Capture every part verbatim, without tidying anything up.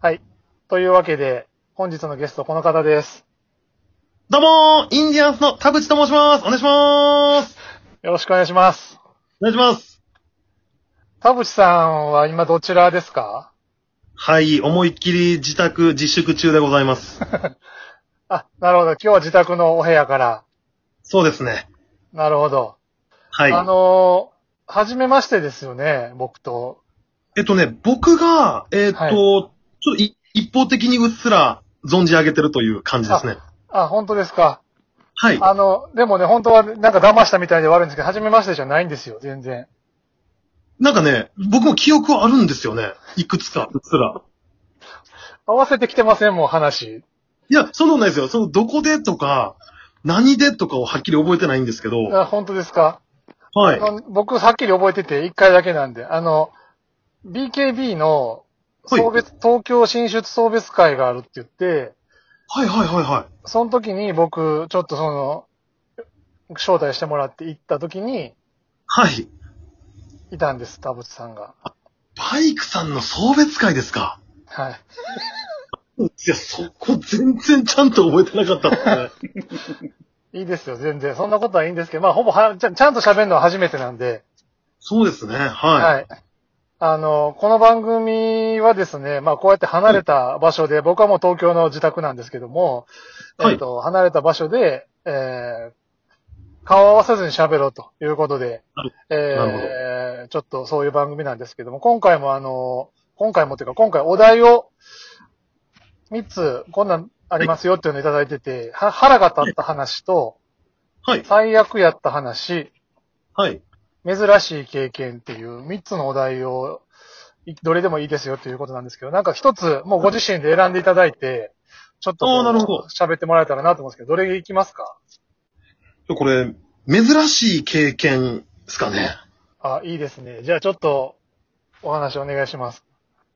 はい。というわけで、本日のゲスト、この方です。どうもー、インディアンスの田口と申します。お願いします。よろしくお願いします。お願いします。田口さんは今どちらですか？はい、思いっきり自宅自粛中でございます。あ、なるほど。今日は自宅のお部屋から。そうですね。なるほど。はい。あのー、初めましてですよね、僕と。えっとね、僕が、えー、っと、はい、ちょっと一方的にうっすら存じ上げてるという感じですね。あ、あ、本当ですか。はい。あの、でもね、本当はなんか騙したみたいで悪いんですけど、初めましてじゃないんですよ、全然。なんかね、僕も記憶はあるんですよね。いくつか、うっすら。合わせてきてません、もう話。いや、そんなことないですよ。その、どこでとか、何でとかをはっきり覚えてないんですけど。あ、本当ですか。はい。僕、はっきり覚えてて、一回だけなんで。あの、ビーケービー の、送別、はい、東京進出送別会があるって言って、はいはいはいはい。その時に僕、ちょっとその、招待してもらって行った時に、はい。いたんです、田淵さんが。バイクさんの送別会ですか？はい。いや、そこ全然ちゃんと覚えてなかったっすね。いいですよ、全然。そんなことはいいんですけど、まあ、ほぼは、ちゃんと喋るのは初めてなんで。そうですね、はい。はい。あの、この番組はですね、まあ、こうやって離れた場所で、はい、僕はもう東京の自宅なんですけども、はい、えっと、離れた場所で、えー、顔を合わせずに喋ろうということで、はい、えー、ちょっとそういう番組なんですけども、今回もあの、今回もというか、今回お題をみっつ、こんなんありますよっていうのをいただいてて、はい、腹が立った話と、はい、最悪やった話、はい珍しい経験っていうみっつのお題を、どれでもいいですよということなんですけど、なんか一つ、もうご自身で選んでいただいて、ちょっと喋ってもらえたらなと思うんですけど、どれいきますか？これ、珍しい経験ですかね。あ、いいですね。じゃあちょっと、お話お願いします。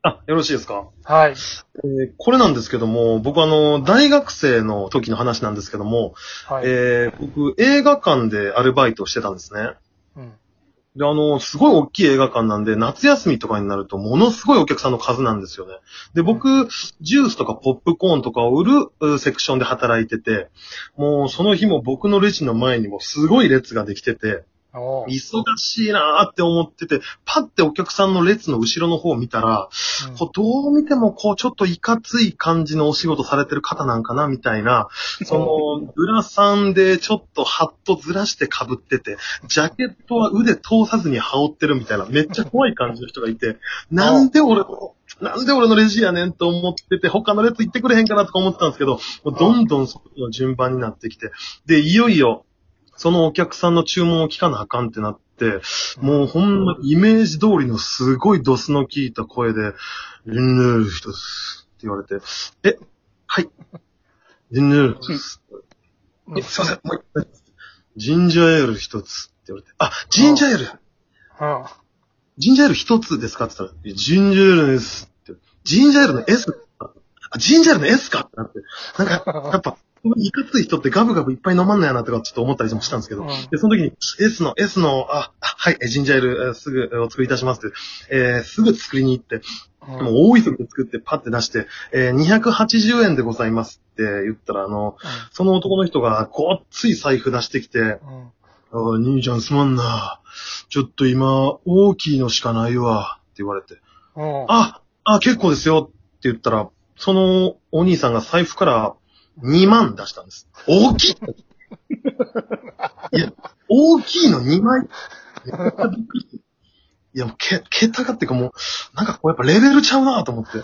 あ、よろしいですか？はい。えー、これなんですけども、僕あの、大学生の時の話なんですけども、はい、えー、僕、映画館でアルバイトしてたんですね。うんで、あの、すごい大きい映画館なんで、夏休みとかになると、ものすごいお客さんの数なんですよね。で、僕、ジュースとかポップコーンとかを売るセクションで働いてて、もうその日も僕のレジの前にもすごい列ができてて、忙しいなーって思ってて、パッてお客さんの列の後ろの方を見たら、うん、こうどう見てもこうちょっといかつい感じのお仕事されてる方なんかなみたいな、そのブラさんでちょっとハッとずらして被ってて、ジャケットは腕通さずに羽織ってるみたいな、めっちゃ怖い感じの人がいて、なんで俺の、なんで俺のレジやねんと思ってて、他の列行ってくれへんかなとか思ってたんですけど、もうどんどんそこの順番になってきて、で、いよいよ、そのお客さんの注文を聞かなあかんってなって、もうほんまイメージ通りのすごいドスの効いた声で、リンヌーフトスって言われて、え、はい。リンヌーフトス。え、すいません、もう一回。ジンジャーエール一つって言われて、あ、ジンジャーエール。ああジンジャーエール一つですかって言ったら、ジンジャーエールですって。ジンジャーエールの S って言ったら、あ、ジンジャーエールの S かってなって、なんか、やっぱ、いかつい人ってガブガブいっぱい飲まんのやなとかちょっと思ったりもしたんですけど、うん、で、その時に S の、S の、あ、はい、ジンジャーエールすぐお作りいたしますって、えー、すぐ作りに行って、うん、もう大急ぎで作ってパッて出して、えー、にひゃくはちじゅうえんでございますって言ったら、あの、うん、その男の人がごっつい財布出してきて、うん、あ、兄ちゃんすまんな。ちょっと今、大きいのしかないわって言われて、うん、あ、あ、結構ですよって言ったら、そのお兄さんが財布から、にまん出したんです。大きいいや、大きいのにまい。いや、もう、け、桁がっていうかもう、なんかこうやっぱレベルちゃうなと思って。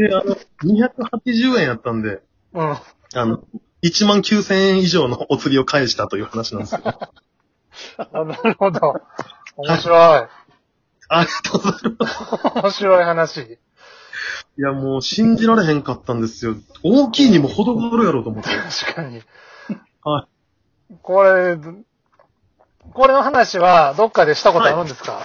で、あの、にひゃくはちじゅうえんやったんで、うん、あの、いちまんきゅうせんえん以上のお釣りを返したという話なんですけど。あ、なるほど。面白い。ありがとうございます。面白い話。いや、もう信じられへんかったんですよ。大きいにも程があるやろうと思って。確かに。はい。これ、これの話はどっかでしたことあるんですか？はい、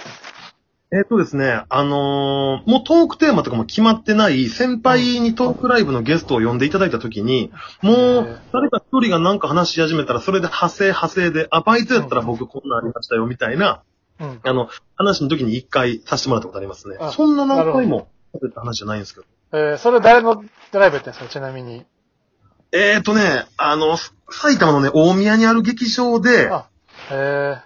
えー、っとですね、あのー、もうトークテーマとかも決まってない先輩にトークライブのゲストを呼んでいただいたときに、もう誰か一人がなんか話し始めたらそれで派生派生で、あ、バイトやったら僕こんなんありましたよみたいな、うん、あの、話の時に一回させてもらったことありますね。そんな何回も。話じゃないんですけど。えー、それ誰のドライブやったんですか、ちなみに。えーとね、あの、埼玉のね、大宮にある劇場で、あ、へー。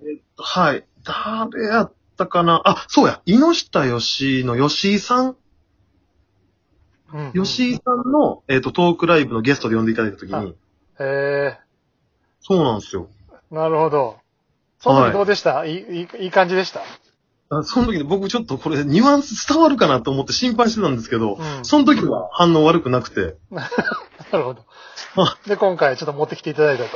えっと、はい。誰やったかなあ、そうや、猪下義の吉井さん、うんうん、吉井さんの、えっと、トークライブのゲストで呼んでいただいたときに。へー。そうなんですよ。なるほど。その時どうでした、はい、いい、いい感じでした？その時に僕ちょっとこれニュアンス伝わるかなと思って心配してたんですけど、うん、その時は反応悪くなくて。なるほど。で、今回ちょっと持ってきていただいたと。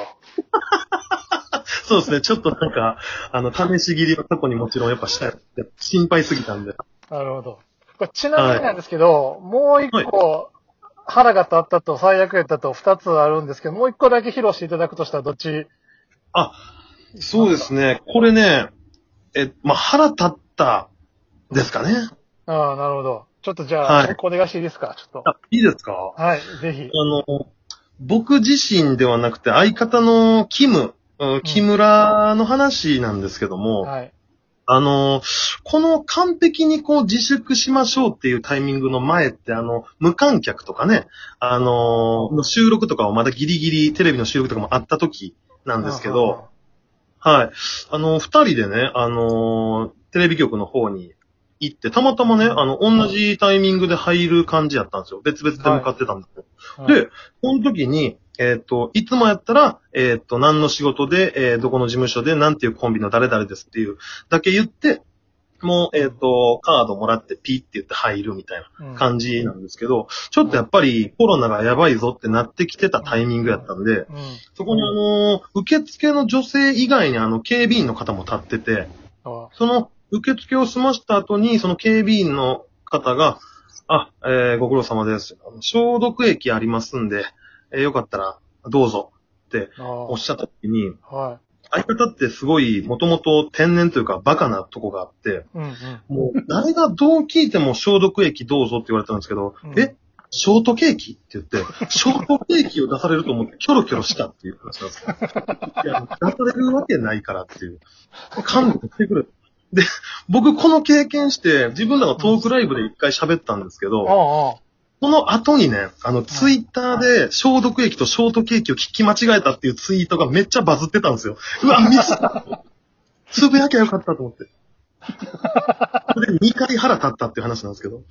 そうですね。ちょっとなんか、あの、試し切りは過去にもちろんやっぱしたい。心配すぎたんで。なるほど。ちなみになんですけど、はい、もう一個、腹が立ったと最悪やったと二つあるんですけど、もう一個だけ披露していただくとしたらどっち？あ、そうですね。これね、え、まあ、腹立ったですかね。ああ、なるほど。ちょっとじゃあ、はい、お願いしていいですか、ちょっと。あ、いいですか？はい、ぜひ。あの、僕自身ではなくて、相方のキム、木村の話なんですけども、うん、はい、あの、この完璧にこう自粛しましょうっていうタイミングの前って、あの、無観客とかね、あの、の収録とかをまだギリギリテレビの収録とかもあった時なんですけど、はい。あの、二人でね、あのー、テレビ局の方に行って、たまたまね、あの、同じタイミングで入る感じやったんですよ。別々で向かってたんですよ。はいはい、で、この時に、えっと、いつもやったら、えっと、何の仕事で、えー、どこの事務所で、なんていうコンビの誰々ですっていう、だけ言って、もう、えっと、カードもらってピーって言って入るみたいな感じなんですけど、うん、ちょっとやっぱりコロナがやばいぞってなってきてたタイミングやったんで、うんうん、そこにあの、受付の女性以外にあの、警備員の方も立ってて、その受付を済ました後に、その警備員の方が、あ、えー、ご苦労様です。消毒液ありますんで、えー、よかったらどうぞっておっしゃった時に、相方ってすごい、もともと天然というかバカなとこがあって、うんうん、もう誰がどう聞いても消毒液どうぞって言われたんですけど、うん、え、ショートケーキって言って、ショートケーキを出されると思ってキョロキョロしたっていう話なんですよ。いや、出されるわけないからっていう。勘弁してくれ。で、僕この経験して、自分らのトークライブで一回喋ったんですけど、うん、この後にね、あの、ツイッターで消毒液とショートケーキを聞き間違えたっていうツイートがめっちゃバズってたんですよ。うわ、ミスった。つぶやきゃよかったと思って。それでにかい腹立ったっていう話なんですけど。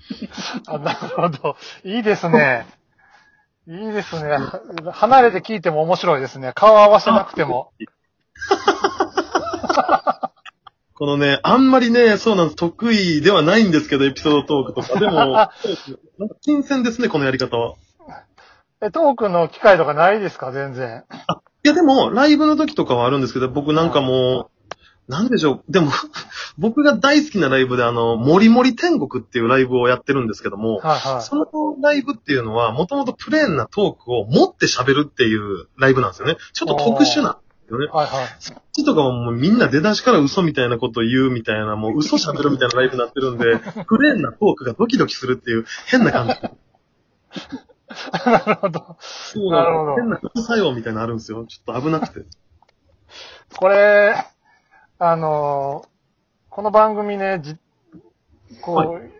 あ、なるほど。いいですね。いいですね。離れて聞いても面白いですね。顔合わせなくても。このね、あんまりね、そうなんです。得意ではないんですけど、エピソードトークとか。でも、なんか新鮮ですね、このやり方は。え、トークの機会とかないですか、全然。あ、いやでも、ライブの時とかはあるんですけど、僕なんかもう、なんでしょう。でも、僕が大好きなライブで、あの、もりもり天国っていうライブをやってるんですけども、はいはい、そのライブっていうのは、もともとプレーンなトークを持って喋るっていうライブなんですよね。ちょっと特殊なんですよね。はいはい、そっちとかはもうみんな出だしから嘘みたいなこと言うみたいな、もう嘘喋るみたいなライブになってるんで、プレーンなトークがドキドキするっていう変な感じ。なるほど。そうなの。変な副作用みたいなのあるんですよ。ちょっと危なくて。これ、あのー、この番組ね、じ、こう、はい、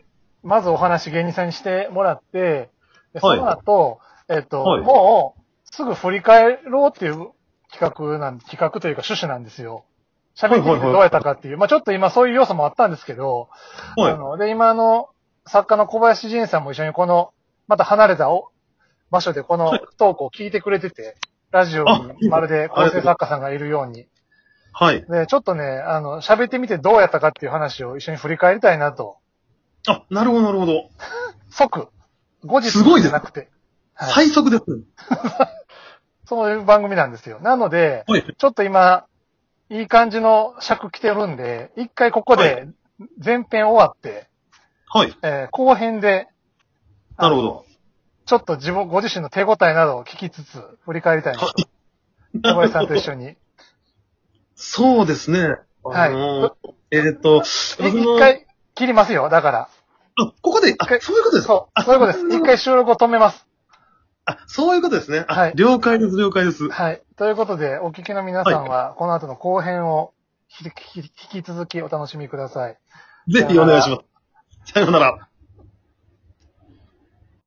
まずお話芸人さんにしてもらって、でその後、はい、えっと、はい、もう、すぐ振り返ろうっていう企画なん、企画というか趣旨なんですよ。喋ってみてどうやったかっていう。まぁ、あ、ちょっと今そういう要素もあったんですけど、はい、あの、で、今の作家の小林仁さんも一緒にこの、また離れたお場所でこのトークを聞いてくれてて、ラジオにまるで構成作家さんがいるように。はい。で、ちょっとね、あの、喋ってみてどうやったかっていう話を一緒に振り返りたいなと。あ、なるほど、なるほど。即。後日じゃなくて。はい、最速です。そういう番組なんですよ。なので、はい、ちょっと今、いい感じの尺来てるんで、一回ここで前編終わって、はい。えー、後編で、なるほど。ちょっと自分、ご自身の手応えなどを聞きつつ、振り返りたいなと。小林さんと一緒に。そうですね。あのー、はい。えっと、一回切りますよ、だから。あ、ここで、あ、そういうことですか？そう、そういうことです。一回収録を止めます。あ、そういうことですね。はい。了解です、了解です。はい。ということで、お聞きの皆さんは、この後の後編を引き続きお楽しみください。ぜひお願いします。さようなら。